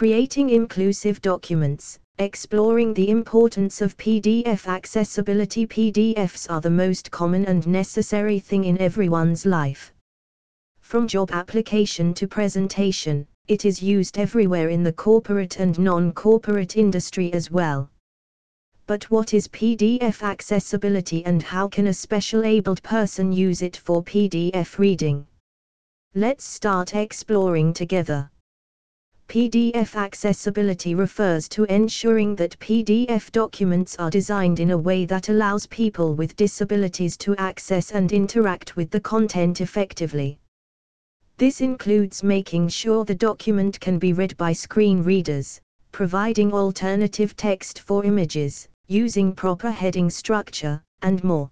Creating inclusive documents, exploring the importance of PDF accessibility. PDFs are the most common and necessary thing in everyone's life. From job application to presentation, it is used everywhere in the corporate and non-corporate industry as well. But what is PDF accessibility and how can a special abled person use it for PDF reading? Let's start exploring together. PDF accessibility refers to ensuring that PDF documents are designed in a way that allows people with disabilities to access and interact with the content effectively. This includes making sure the document can be read by screen readers, providing alternative text for images, using proper heading structure, and more.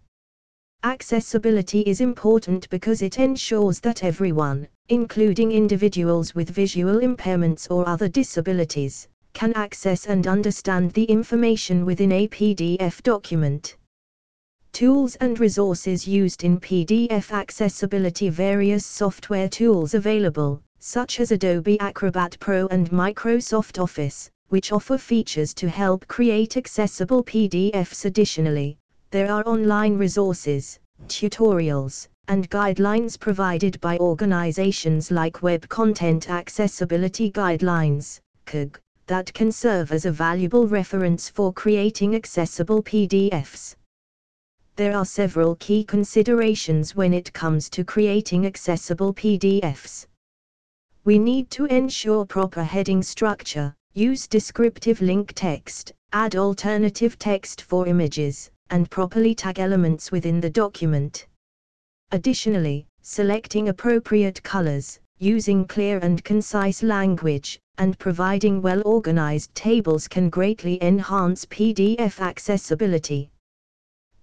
Accessibility is important because it ensures that everyone, including individuals with visual impairments or other disabilities, can access and understand the information within a PDF document. Tools and resources used in PDF accessibility. Various software tools available, such as Adobe Acrobat Pro and Microsoft Office, which offer features to help create accessible PDFs. Additionally, there are online resources, tutorials, and guidelines provided by organizations like Web Content Accessibility Guidelines (WCAG) that can serve as a valuable reference for creating accessible PDFs. There are several key considerations when it comes to creating accessible PDFs. We need to ensure proper heading structure, use descriptive link text, add alternative text for images, and properly tag elements within the document. Additionally, selecting appropriate colors, using clear and concise language, and providing well-organized tables can greatly enhance PDF accessibility.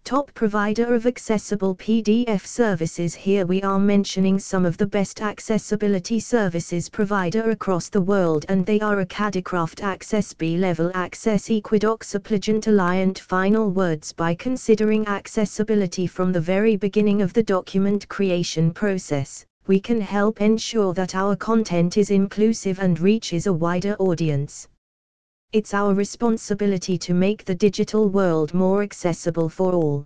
Top provider of accessible PDF services. Here we are mentioning some of the best accessibility services provider across the world, and they are Acadecraft, AccessB, Level Access, Equidox, Applegent, Alliant. Final words: by considering accessibility from the very beginning of the document creation process, we can help ensure that our content is inclusive and reaches a wider audience. It's our responsibility to make the digital world more accessible for all.